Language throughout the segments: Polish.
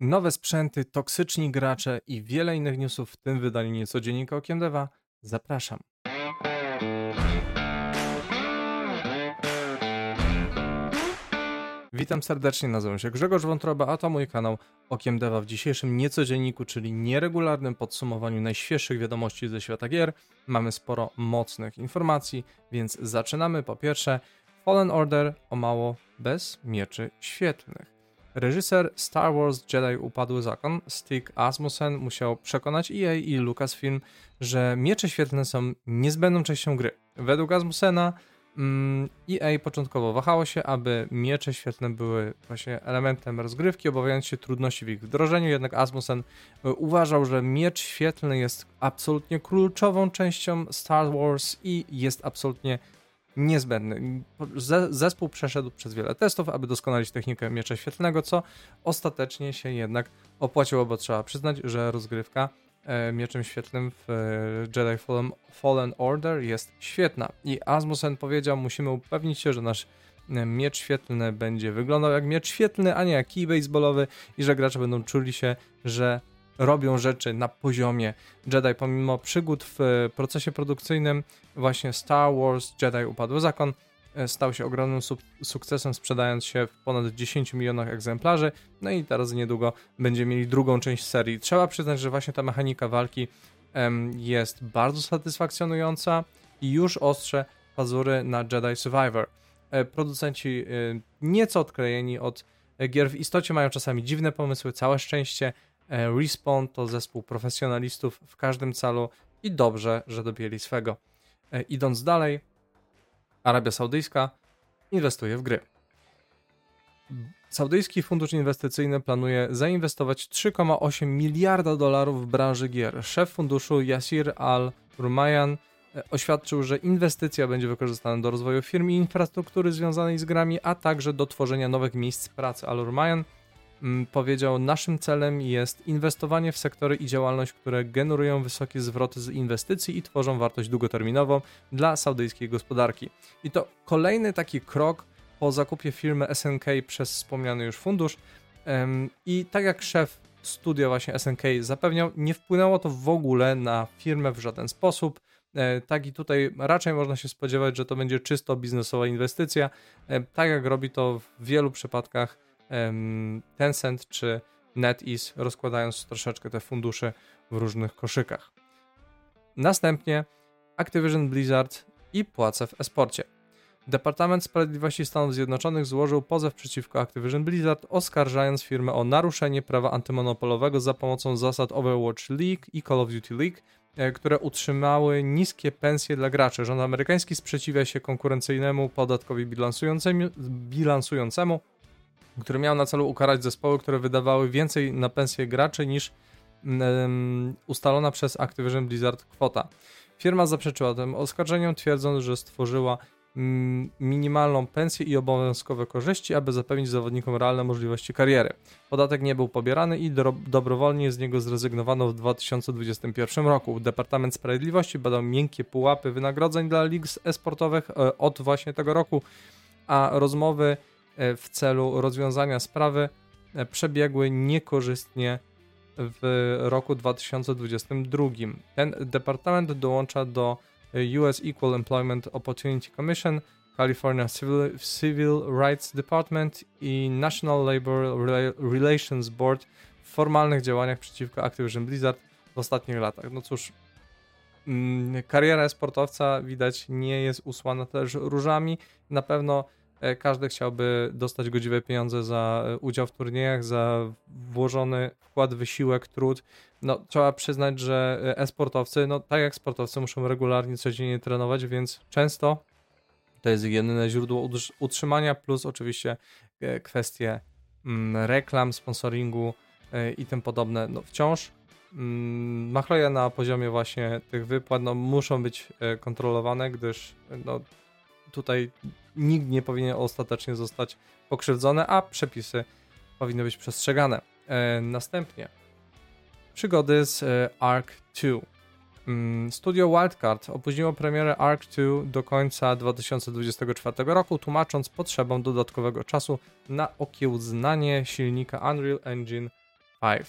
nowe sprzęty, toksyczni gracze i wiele innych newsów w tym wydaniu Niecodziennika Okiem Deva. Zapraszam. Witam serdecznie, nazywam się Grzegorz Wątroba, a to mój kanał Okiem Deva. W dzisiejszym Niecodzienniku, czyli nieregularnym podsumowaniu najświeższych wiadomości ze świata gier, mamy sporo mocnych informacji, więc zaczynamy. Po pierwsze, Fallen Order o mało bez mieczy świetlnych. Reżyser Star Wars Jedi Upadły Zakon, Stig Asmussen, musiał przekonać EA i Lucasfilm, że miecze świetlne są niezbędną częścią gry. Według Asmussena EA początkowo wahało się, aby miecze świetlne były właśnie elementem rozgrywki, obawiając się trudności w ich wdrożeniu, jednak Asmussen uważał, że miecz świetlny jest absolutnie kluczową częścią Star Wars i jest absolutnie niezbędny. Zespół przeszedł przez wiele testów, aby doskonalić technikę miecza świetlnego, co ostatecznie się jednak opłaciło, bo trzeba przyznać, że rozgrywka mieczem świetlnym w Jedi Fallen Order jest świetna. I Asmussen powiedział, musimy upewnić się, że nasz miecz świetlny będzie wyglądał jak miecz świetlny, a nie jak kij baseballowy i że gracze będą czuli się, że robią rzeczy na poziomie Jedi. Pomimo przygód w procesie produkcyjnym właśnie Star Wars Jedi Upadły Zakon stał się ogromnym sukcesem, sprzedając się w ponad 10 milionach egzemplarzy, no i teraz niedługo będziemy mieli drugą część serii. Trzeba przyznać, że właśnie ta mechanika walki jest bardzo satysfakcjonująca i już ostrze pazury na Jedi Survivor. Producenci nieco odklejeni od gier w istocie mają czasami dziwne pomysły, całe szczęście Respawn to zespół profesjonalistów w każdym celu i dobrze, że dobieli swego. Idąc dalej, Arabia Saudyjska inwestuje w gry. Saudyjski Fundusz Inwestycyjny planuje zainwestować $3,8 miliarda w branży gier. Szef funduszu Yasir Al-Rumayyan oświadczył, że inwestycja będzie wykorzystana do rozwoju firm i infrastruktury związanej z grami, a także do tworzenia nowych miejsc pracy. Al-Rumayyan powiedział, naszym celem jest inwestowanie w sektory i działalność, które generują wysokie zwroty z inwestycji i tworzą wartość długoterminową dla saudyjskiej gospodarki. I to kolejny taki krok po zakupie firmy SNK przez wspomniany już fundusz i tak jak szef studia właśnie SNK zapewniał, nie wpłynęło to w ogóle na firmę w żaden sposób. Tak i tutaj raczej można się spodziewać, że to będzie czysto biznesowa inwestycja, tak jak robi to w wielu przypadkach Tencent czy NetEase, rozkładając troszeczkę te fundusze w różnych koszykach. Następnie Activision Blizzard i płace w esporcie. Departament Sprawiedliwości Stanów Zjednoczonych złożył pozew przeciwko Activision Blizzard, oskarżając firmę o naruszenie prawa antymonopolowego za pomocą zasad Overwatch League i Call of Duty League, które utrzymały niskie pensje dla graczy. Rząd amerykański sprzeciwia się konkurencyjnemu podatkowi bilansującemu, który miał na celu ukarać zespoły, które wydawały więcej na pensje graczy niż ustalona przez Activision Blizzard kwota. Firma zaprzeczyła tym oskarżeniom, twierdząc, że stworzyła minimalną pensję i obowiązkowe korzyści, aby zapewnić zawodnikom realne możliwości kariery. Podatek nie był pobierany i dobrowolnie z niego zrezygnowano w 2021 roku. Departament Sprawiedliwości badał miękkie pułapy wynagrodzeń dla lig e-sportowych od właśnie tego roku, a rozmowy w celu rozwiązania sprawy przebiegły niekorzystnie w roku 2022. Ten departament dołącza do US Equal Employment Opportunity Commission, California Civil Rights Department i National Labor Relations Board w formalnych działaniach przeciwko Activision Blizzard w ostatnich latach. No cóż, kariera sportowca widać nie jest usłana też różami. Na pewno każdy chciałby dostać godziwe pieniądze za udział w turniejach, za włożony wkład, wysiłek, trud. No, trzeba przyznać, że e-sportowcy, no tak jak sportowcy, muszą regularnie, codziennie trenować, więc często to jest jedyne źródło utrzymania, plus oczywiście kwestie reklam, sponsoringu i tym podobne. No, wciąż machloje na poziomie właśnie tych wypłat no, muszą być kontrolowane, gdyż no, tutaj nikt nie powinien ostatecznie zostać pokrzywdzony, a przepisy powinny być przestrzegane. Następnie przygody z Ark 2. Studio Wildcard opóźniło premierę Ark 2 do końca 2024 roku, tłumacząc potrzebą dodatkowego czasu na okiełznanie silnika Unreal Engine 5.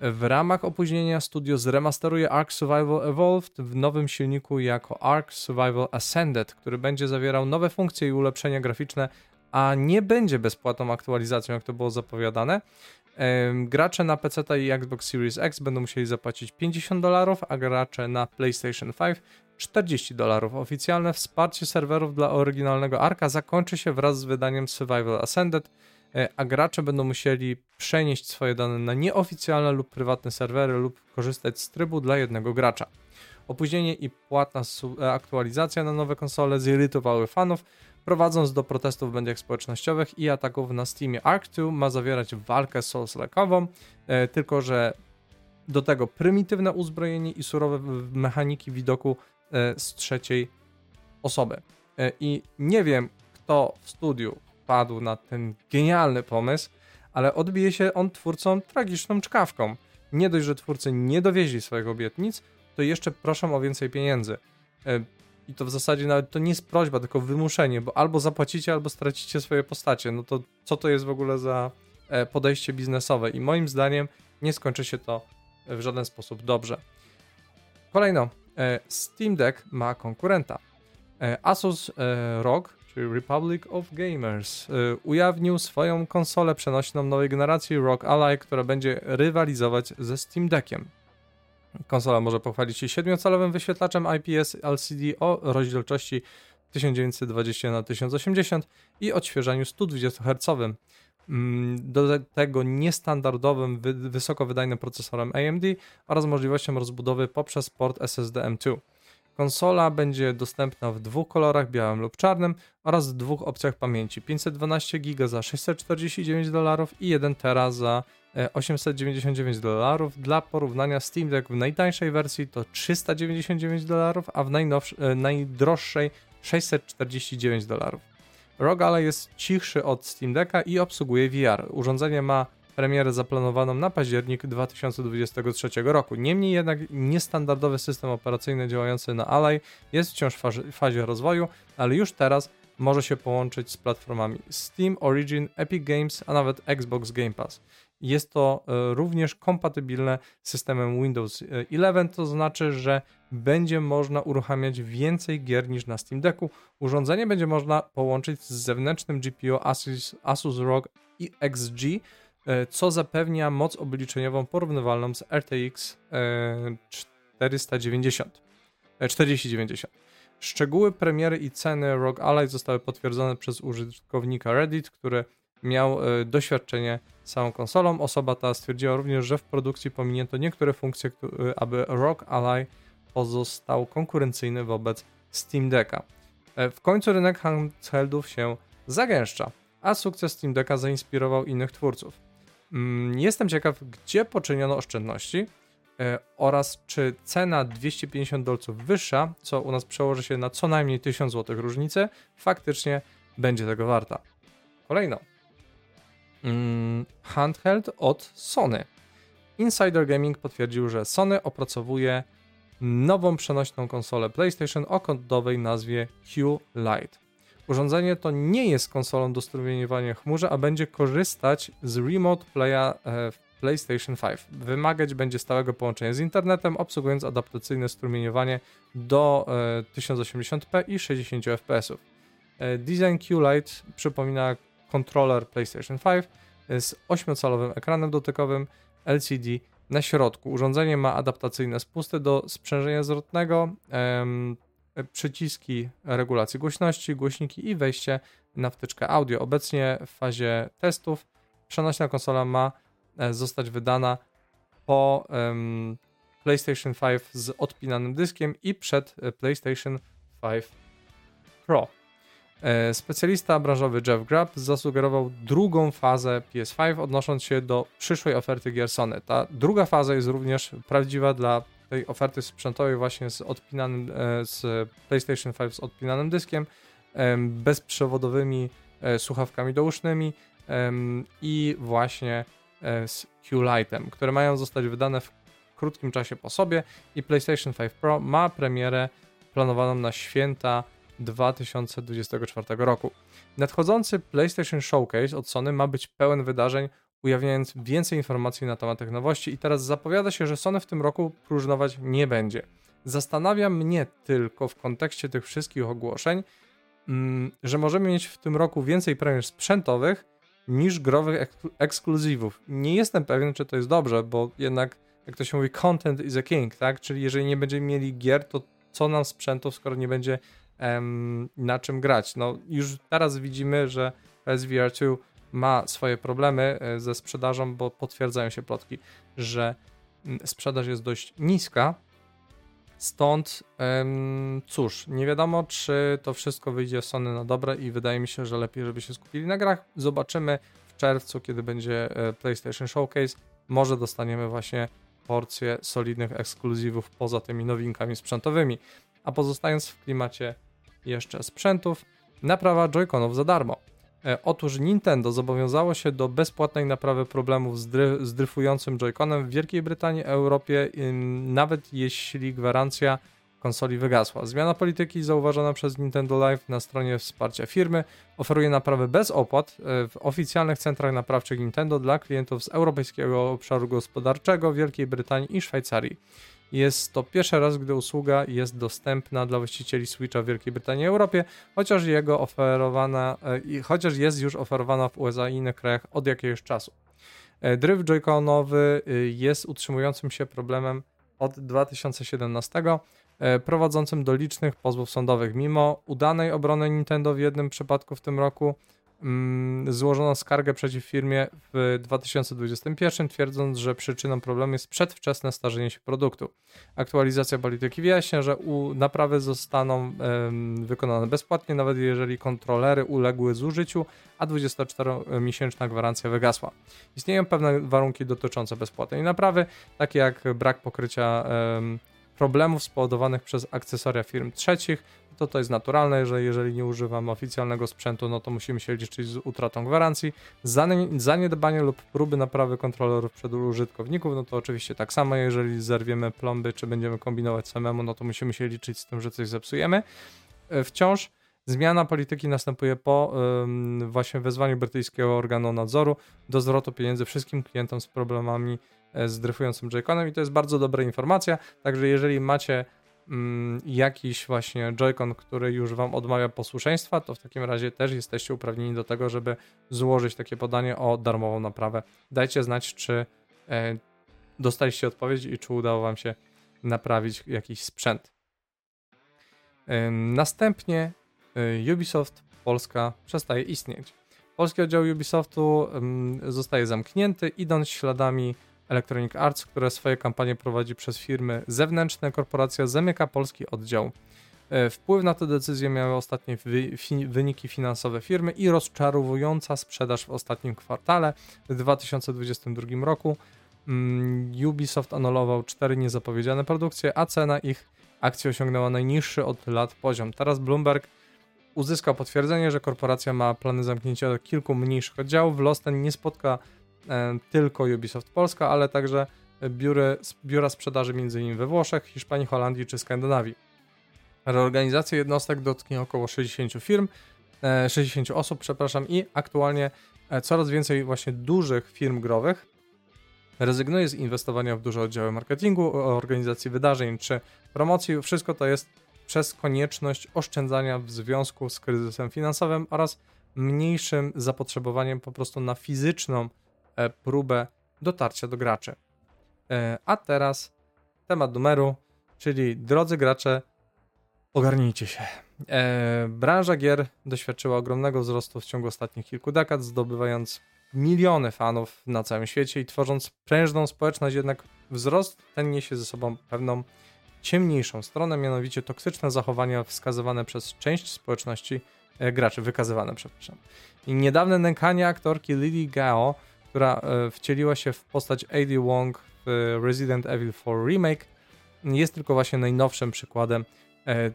W ramach opóźnienia studio zremasteruje Ark Survival Evolved w nowym silniku jako Ark Survival Ascended, który będzie zawierał nowe funkcje i ulepszenia graficzne, a nie będzie bezpłatną aktualizacją, jak to było zapowiadane. Gracze na PC i Xbox Series X będą musieli zapłacić $50, a gracze na PlayStation 5 $40. Oficjalne wsparcie serwerów dla oryginalnego Arka zakończy się wraz z wydaniem Survival Ascended, a gracze będą musieli przenieść swoje dane na nieoficjalne lub prywatne serwery lub korzystać z trybu dla jednego gracza. Opóźnienie i płatna aktualizacja na nowe konsole zirytowały fanów, prowadząc do protestów w mediach społecznościowych i ataków na Steamie. Ark 2 ma zawierać walkę souls-like'ową, tylko że do tego prymitywne uzbrojenie i surowe mechaniki widoku z trzeciej osoby. I nie wiem, kto w studiu padł na ten genialny pomysł, ale odbije się on twórcom tragiczną czkawką. Nie dość, że twórcy nie dowieźli swoich obietnic, to jeszcze proszą o więcej pieniędzy. I to w zasadzie nawet to nie jest prośba, tylko wymuszenie, bo albo zapłacicie, albo stracicie swoje postacie. No to co to jest w ogóle za podejście biznesowe? I moim zdaniem nie skończy się to w żaden sposób dobrze. Kolejno, Steam Deck ma konkurenta. Asus ROG, czyli Republic of Gamers, ujawnił swoją konsolę przenośną nowej generacji ROG Ally, która będzie rywalizować ze Steam Deckiem. Konsola może pochwalić się 7-calowym wyświetlaczem IPS LCD o rozdzielczości 1920x1080 i odświeżaniu 120 Hz. Do tego niestandardowym, wysokowydajnym procesorem AMD oraz możliwością rozbudowy poprzez port SSDM2. Konsola będzie dostępna w 2 kolorach, białym lub czarnym, oraz w 2 opcjach pamięci: 512 GB za $649 i 1 TB za $899. Dla porównania Steam Deck w najtańszej wersji to $399, a w najdroższej $649. ROG Ally jest cichszy od Steam Decka i obsługuje VR. Urządzenie ma premierę zaplanowaną na październik 2023 roku. Niemniej jednak niestandardowy system operacyjny działający na Ally jest wciąż w fazie rozwoju, ale już teraz może się połączyć z platformami Steam, Origin, Epic Games, a nawet Xbox Game Pass. Jest to również kompatybilne z systemem Windows 11, to znaczy, że będzie można uruchamiać więcej gier niż na Steam Decku. Urządzenie będzie można połączyć z zewnętrznym GPU Asus ROG XG, co zapewnia moc obliczeniową porównywalną z RTX 4090. Szczegóły premiery i ceny ROG Ally zostały potwierdzone przez użytkownika Reddit, który miał doświadczenie z samą konsolą. Osoba ta stwierdziła również, że w produkcji pominięto niektóre funkcje, aby ROG Ally pozostał konkurencyjny wobec Steam Decka. W końcu rynek handheldów się zagęszcza, a sukces Steam Decka zainspirował innych twórców. Jestem ciekaw, gdzie poczyniono oszczędności oraz czy cena $250 wyższa, co u nas przełoży się na co najmniej 1000 zł różnicy, faktycznie będzie tego warta. Kolejno. Handheld od Sony. Insider Gaming potwierdził, że Sony opracowuje nową przenośną konsolę PlayStation o kodowej nazwie Q-Lite. Urządzenie to nie jest konsolą do strumieniowania chmurze, a będzie korzystać z Remote Playa w PlayStation 5. Wymagać będzie stałego połączenia z internetem, obsługując adaptacyjne strumieniowanie do 1080p i 60 fps. Design Q-Lite przypomina kontroler PlayStation 5 z 8-calowym ekranem dotykowym LCD na środku. Urządzenie ma adaptacyjne spusty do sprzężenia zwrotnego, przyciski regulacji głośności, głośniki i wejście na wtyczkę audio. Obecnie w fazie testów przenośna konsola ma zostać wydana po PlayStation 5 z odpinanym dyskiem i przed PlayStation 5 Pro. Specjalista branżowy Jeff Grubb zasugerował drugą fazę PS5, odnosząc się do przyszłej oferty gier Sony. Ta druga faza jest również prawdziwa dla tej oferty sprzętowej właśnie z PlayStation 5 z odpinanym dyskiem, bezprzewodowymi słuchawkami dousznymi i właśnie z Q-Lite'em, które mają zostać wydane w krótkim czasie po sobie, i PlayStation 5 Pro ma premierę planowaną na święta 2024 roku. Nadchodzący PlayStation Showcase od Sony ma być pełen wydarzeń ujawniając więcej informacji na temat tych nowości i teraz zapowiada się, że Sony w tym roku próżnować nie będzie. Zastanawia mnie tylko w kontekście tych wszystkich ogłoszeń, że możemy mieć w tym roku więcej premier sprzętowych niż growych ekskluzywów. Nie jestem pewien, czy to jest dobrze, bo jednak, jak to się mówi, content is a king, tak? Czyli jeżeli nie będziemy mieli gier, to co nam sprzętów, skoro nie będzie na czym grać? No, już teraz widzimy, że PSVR 2 ma swoje problemy ze sprzedażą, bo potwierdzają się plotki, że sprzedaż jest dość niska. Stąd, cóż, nie wiadomo, czy to wszystko wyjdzie Sony na dobre i wydaje mi się, że lepiej, żeby się skupili na grach. Zobaczymy w czerwcu, kiedy będzie PlayStation Showcase. Może dostaniemy właśnie porcję solidnych ekskluzywów poza tymi nowinkami sprzętowymi. A pozostając w klimacie jeszcze sprzętów, naprawa Joy-Conów za darmo. Otóż Nintendo zobowiązało się do bezpłatnej naprawy problemów z dryfującym Joy-Conem w Wielkiej Brytanii, Europie, nawet jeśli gwarancja konsoli wygasła. Zmiana polityki zauważona przez Nintendo Live na stronie wsparcia firmy oferuje naprawy bez opłat w oficjalnych centrach naprawczych Nintendo dla klientów z Europejskiego Obszaru Gospodarczego, Wielkiej Brytanii i Szwajcarii. Jest to pierwszy raz, gdy usługa jest dostępna dla właścicieli Switcha w Wielkiej Brytanii i Europie, chociaż jest już oferowana w USA i innych krajach od jakiegoś czasu. Dryf Joy-Conowy jest utrzymującym się problemem od 2017, prowadzącym do licznych pozwów sądowych. Mimo udanej obrony Nintendo w jednym przypadku w tym roku złożono skargę przeciw firmie w 2021, twierdząc, że przyczyną problemu jest przedwczesne starzenie się produktu. Aktualizacja polityki wyjaśnia, że naprawy zostaną wykonane bezpłatnie, nawet jeżeli kontrolery uległy zużyciu, a 24-miesięczna gwarancja wygasła. Istnieją pewne warunki dotyczące bezpłatnej naprawy, takie jak brak pokrycia problemów spowodowanych przez akcesoria firm trzecich. To jest naturalne, że jeżeli nie używamy oficjalnego sprzętu, no to musimy się liczyć z utratą gwarancji. Zaniedbanie lub próby naprawy kontrolerów przed użytkowników, no to oczywiście tak samo, jeżeli zerwiemy plomby, czy będziemy kombinować samemu, no to musimy się liczyć z tym, że coś zepsujemy. Wciąż zmiana polityki następuje po właśnie wezwaniu brytyjskiego organu nadzoru do zwrotu pieniędzy wszystkim klientom z problemami z dryfującym Joy-Conem i to jest bardzo dobra informacja, także jeżeli macie jakiś właśnie Joy-Con, który już Wam odmawia posłuszeństwa, to w takim razie też jesteście uprawnieni do tego, żeby złożyć takie podanie o darmową naprawę. Dajcie znać, czy dostaliście odpowiedź i czy udało Wam się naprawić jakiś sprzęt. Następnie Ubisoft Polska przestaje istnieć. Polski oddział Ubisoftu zostaje zamknięty, idąc śladami Electronic Arts, które swoje kampanie prowadzi przez firmy zewnętrzne, korporacja zamyka polski oddział. Wpływ na tę decyzję miały ostatnie wyniki finansowe firmy i rozczarowująca sprzedaż w ostatnim kwartale w 2022 roku. Ubisoft anulował 4 niezapowiedziane produkcje, a cena ich akcji osiągnęła najniższy od lat poziom. Teraz Bloomberg uzyskał potwierdzenie, że korporacja ma plany zamknięcia kilku mniejszych oddziałów. Los ten nie spotka tylko Ubisoft Polska, ale także biura sprzedaży m.in. we Włoszech, Hiszpanii, Holandii czy Skandynawii. Reorganizacja jednostek dotknie około 60 osób, i aktualnie coraz więcej właśnie dużych firm growych rezygnuje z inwestowania w duże oddziały marketingu, organizacji wydarzeń czy promocji. Wszystko to jest przez konieczność oszczędzania w związku z kryzysem finansowym oraz mniejszym zapotrzebowaniem po prostu na fizyczną próbę dotarcia do graczy. A teraz temat numeru, czyli drodzy gracze, ogarnijcie się. Branża gier doświadczyła ogromnego wzrostu w ciągu ostatnich kilku dekad, zdobywając miliony fanów na całym świecie i tworząc prężną społeczność, jednak wzrost ten niesie ze sobą pewną ciemniejszą stronę, mianowicie toksyczne zachowania wskazywane przez część społeczności graczy, wykazywane. I niedawne nękanie aktorki Lily Gao, która wcieliła się w postać Ady Wong w Resident Evil 4 Remake, jest tylko właśnie najnowszym przykładem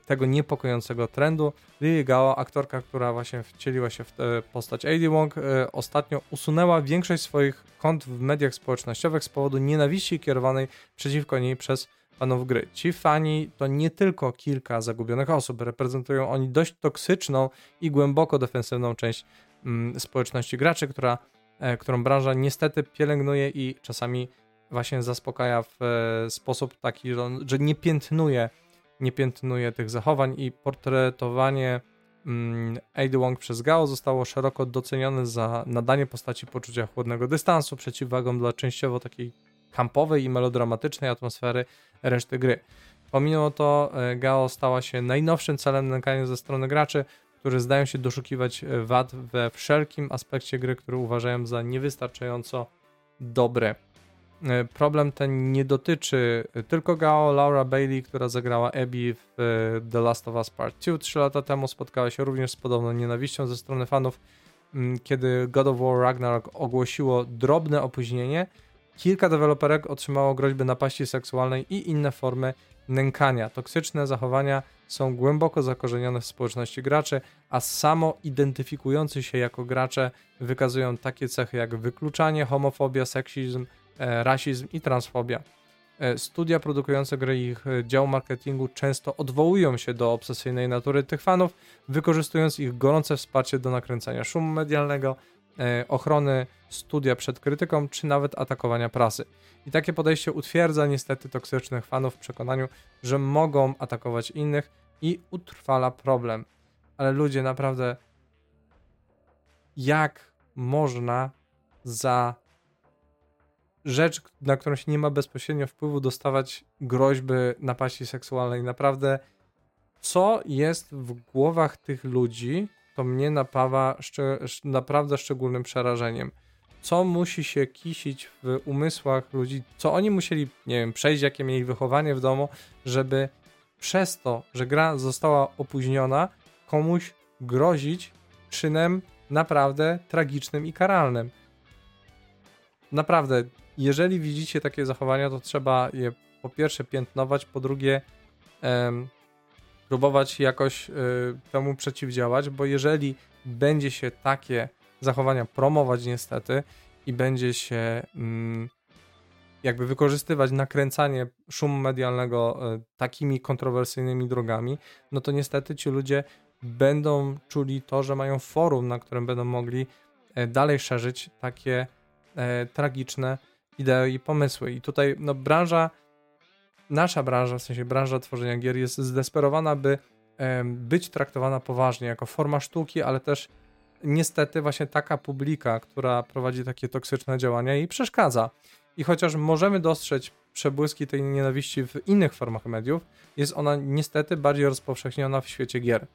tego niepokojącego trendu. Lily Gao, aktorka, która właśnie wcieliła się w postać Ady Wong, ostatnio usunęła większość swoich kont w mediach społecznościowych z powodu nienawiści kierowanej przeciwko niej przez fanów gry. Ci fani to nie tylko kilka zagubionych osób, reprezentują oni dość toksyczną i głęboko defensywną część społeczności graczy, która którą branża niestety pielęgnuje i czasami właśnie zaspokaja w sposób taki, że nie piętnuje tych zachowań, i portretowanie Ady Wong przez Gao zostało szeroko docenione za nadanie postaci poczucia chłodnego dystansu, przeciwwagą dla częściowo takiej kampowej i melodramatycznej atmosfery reszty gry. Pomimo to Gao stała się najnowszym celem nękania ze strony graczy, którzy zdają się doszukiwać wad we wszelkim aspekcie gry, który uważają za niewystarczająco dobry. Problem ten nie dotyczy tylko Gao. Laura Bailey, która zagrała Abby w The Last of Us Part 2 3 lata temu, spotkała się również z podobną nienawiścią ze strony fanów, kiedy God of War Ragnarok ogłosiło drobne opóźnienie. Kilka deweloperek otrzymało groźby napaści seksualnej i inne formy nękania. Toksyczne zachowania są głęboko zakorzenione w społeczności graczy, a samo identyfikujący się jako gracze wykazują takie cechy jak wykluczanie, homofobia, seksizm, rasizm i transfobia. Studia produkujące gry i ich dział marketingu często odwołują się do obsesyjnej natury tych fanów, wykorzystując ich gorące wsparcie do nakręcania szumu medialnego, ochrony studia przed krytyką, czy nawet atakowania prasy. I takie podejście utwierdza niestety toksycznych fanów w przekonaniu, że mogą atakować innych, i utrwala problem. Ale ludzie, naprawdę, jak można za rzecz, na którą się nie ma bezpośrednio wpływu, dostawać groźby napaści seksualnej? Naprawdę, co jest w głowach tych ludzi, to mnie napawa naprawdę szczególnym przerażeniem. Co musi się kisić w umysłach ludzi, co oni musieli, nie wiem, przejść, jakie mieli wychowanie w domu, żeby przez to, że gra została opóźniona, komuś grozić czynem naprawdę tragicznym i karalnym. Naprawdę, jeżeli widzicie takie zachowania, to trzeba je po pierwsze piętnować, po drugie próbować jakoś temu przeciwdziałać, bo jeżeli będzie się takie zachowania promować niestety i będzie się jakby wykorzystywać nakręcanie szumu medialnego takimi kontrowersyjnymi drogami, no to niestety ci ludzie będą czuli to, że mają forum, na którym będą mogli dalej szerzyć takie tragiczne idee i pomysły. I tutaj no nasza branża, w sensie branża tworzenia gier, jest zdesperowana, by być traktowana poważnie jako forma sztuki, ale też niestety właśnie taka publika, która prowadzi takie toksyczne działania, jej przeszkadza. I chociaż możemy dostrzec przebłyski tej nienawiści w innych formach mediów, jest ona niestety bardziej rozpowszechniona w świecie gier.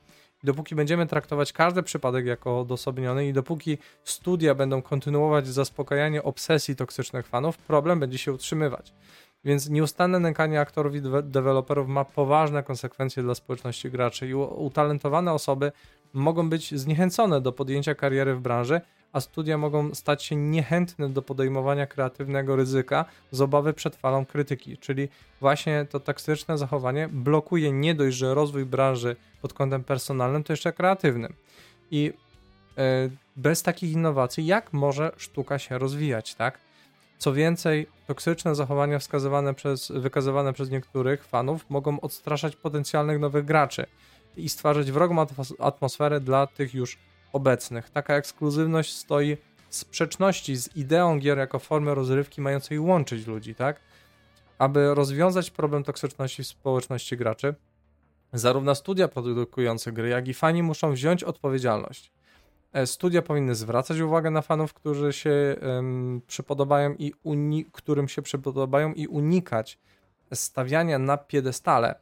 Dopóki będziemy traktować każdy przypadek jako odosobniony i dopóki studia będą kontynuować zaspokajanie obsesji toksycznych fanów, problem będzie się utrzymywać. Więc nieustanne nękanie aktorów i deweloperów ma poważne konsekwencje dla społeczności graczy i utalentowane osoby mogą być zniechęcone do podjęcia kariery w branży, a studia mogą stać się niechętne do podejmowania kreatywnego ryzyka z obawy przed falą krytyki, czyli właśnie to toksyczne zachowanie blokuje nie dość, że rozwój branży pod kątem personalnym, to jeszcze kreatywnym. I bez takich innowacji jak może sztuka się rozwijać, tak? Co więcej, toksyczne zachowania wykazywane przez niektórych fanów mogą odstraszać potencjalnych nowych graczy i stwarzać wrogą atmosferę dla tych już obecnych. Taka ekskluzywność stoi w sprzeczności z ideą gier jako formy rozrywki mającej łączyć ludzi, tak? Aby rozwiązać problem toksyczności w społeczności graczy, zarówno studia produkujące gry, jak i fani muszą wziąć odpowiedzialność. Studia powinny zwracać uwagę na fanów, którzy się przypodobają i którym się przypodobają, i unikać stawiania na piedestale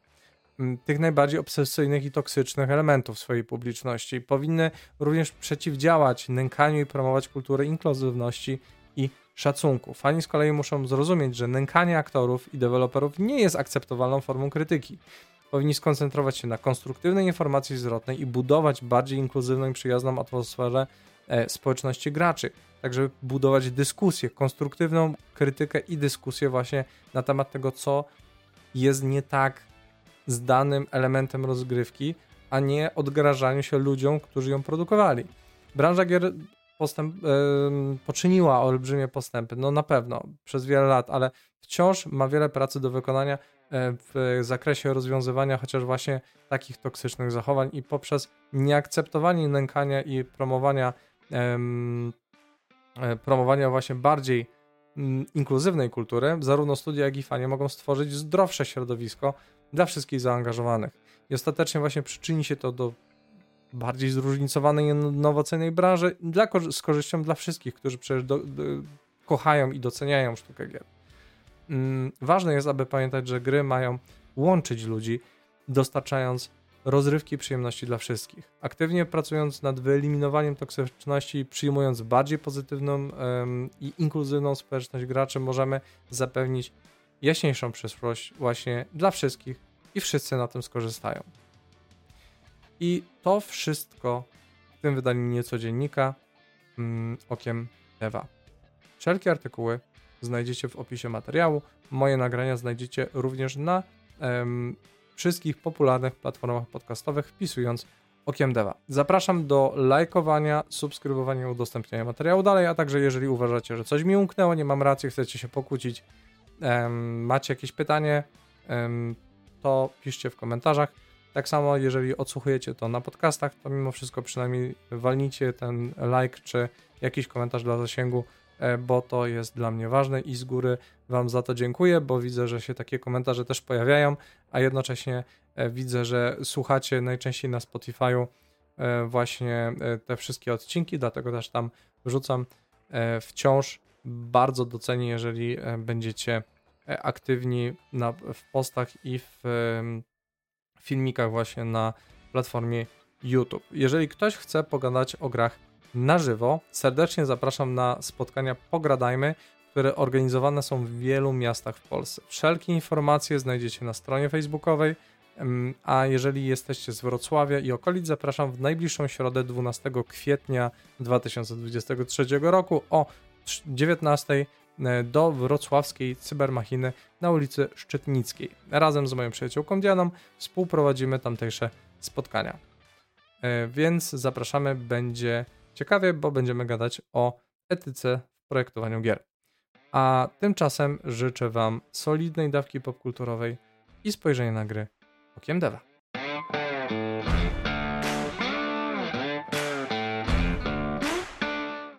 tych najbardziej obsesyjnych i toksycznych elementów swojej publiczności. Powinny również przeciwdziałać nękaniu i promować kulturę inkluzywności i szacunku. Fani z kolei muszą zrozumieć, że nękanie aktorów i deweloperów nie jest akceptowalną formą krytyki. Powinni skoncentrować się na konstruktywnej informacji zwrotnej i budować bardziej inkluzywną i przyjazną atmosferę społeczności graczy, tak żeby budować dyskusję, konstruktywną krytykę i dyskusję właśnie na temat tego, co jest nie tak z danym elementem rozgrywki, a nie odgrażaniu się ludziom, którzy ją produkowali. Branża gier poczyniła olbrzymie postępy, no na pewno, przez wiele lat, ale wciąż ma wiele pracy do wykonania w zakresie rozwiązywania chociaż właśnie takich toksycznych zachowań, i poprzez nieakceptowanie nękania i promowania promowania właśnie bardziej inkluzywnej kultury, zarówno studia, jak i fanie mogą stworzyć zdrowsze środowisko dla wszystkich zaangażowanych. I ostatecznie właśnie przyczyni się to do bardziej zróżnicowanej, innowacyjnej branży z korzyścią dla wszystkich, którzy przecież kochają i doceniają sztukę gier. Ważne jest, aby pamiętać, że gry mają łączyć ludzi, dostarczając rozrywki i przyjemności dla wszystkich. Aktywnie pracując nad wyeliminowaniem toksyczności i przyjmując bardziej pozytywną i inkluzywną społeczność graczy, możemy zapewnić jaśniejszą przyszłość właśnie dla wszystkich i wszyscy na tym skorzystają. I to wszystko w tym wydaniu Niecodziennika Okiem Deva. Wszelkie artykuły znajdziecie w opisie materiału. Moje nagrania znajdziecie również na wszystkich popularnych platformach podcastowych, wpisując Okiem Deva. Zapraszam do lajkowania, subskrybowania, udostępniania materiału dalej, a także jeżeli uważacie, że coś mi umknęło, nie mam racji, chcecie się pokłócić, macie jakieś pytanie, to piszcie w komentarzach. Tak samo jeżeli odsłuchujecie to na podcastach, to mimo wszystko przynajmniej walnijcie ten like czy jakiś komentarz dla zasięgu, bo to jest dla mnie ważne i z góry Wam za to dziękuję, bo widzę, że się takie komentarze też pojawiają, a jednocześnie widzę, że słuchacie najczęściej na Spotify'u właśnie te wszystkie odcinki, dlatego też tam wrzucam wciąż. Bardzo docenię, jeżeli będziecie aktywni w postach i w filmikach właśnie na platformie YouTube. Jeżeli ktoś chce pogadać o grach na żywo, serdecznie zapraszam na spotkania Pogradajmy, które organizowane są w wielu miastach w Polsce. Wszelkie informacje znajdziecie na stronie facebookowej, a jeżeli jesteście z Wrocławia i okolic, zapraszam w najbliższą środę 12 kwietnia 2023 roku o 19:00 do wrocławskiej cybermachiny na ulicy Szczytnickiej. Razem z moją przyjaciółką Dianą współprowadzimy tamtejsze spotkania. Więc zapraszamy, będzie ciekawie, bo będziemy gadać o etyce w projektowaniu gier. A tymczasem życzę Wam solidnej dawki popkulturowej i spojrzenia na gry Okiem Deva.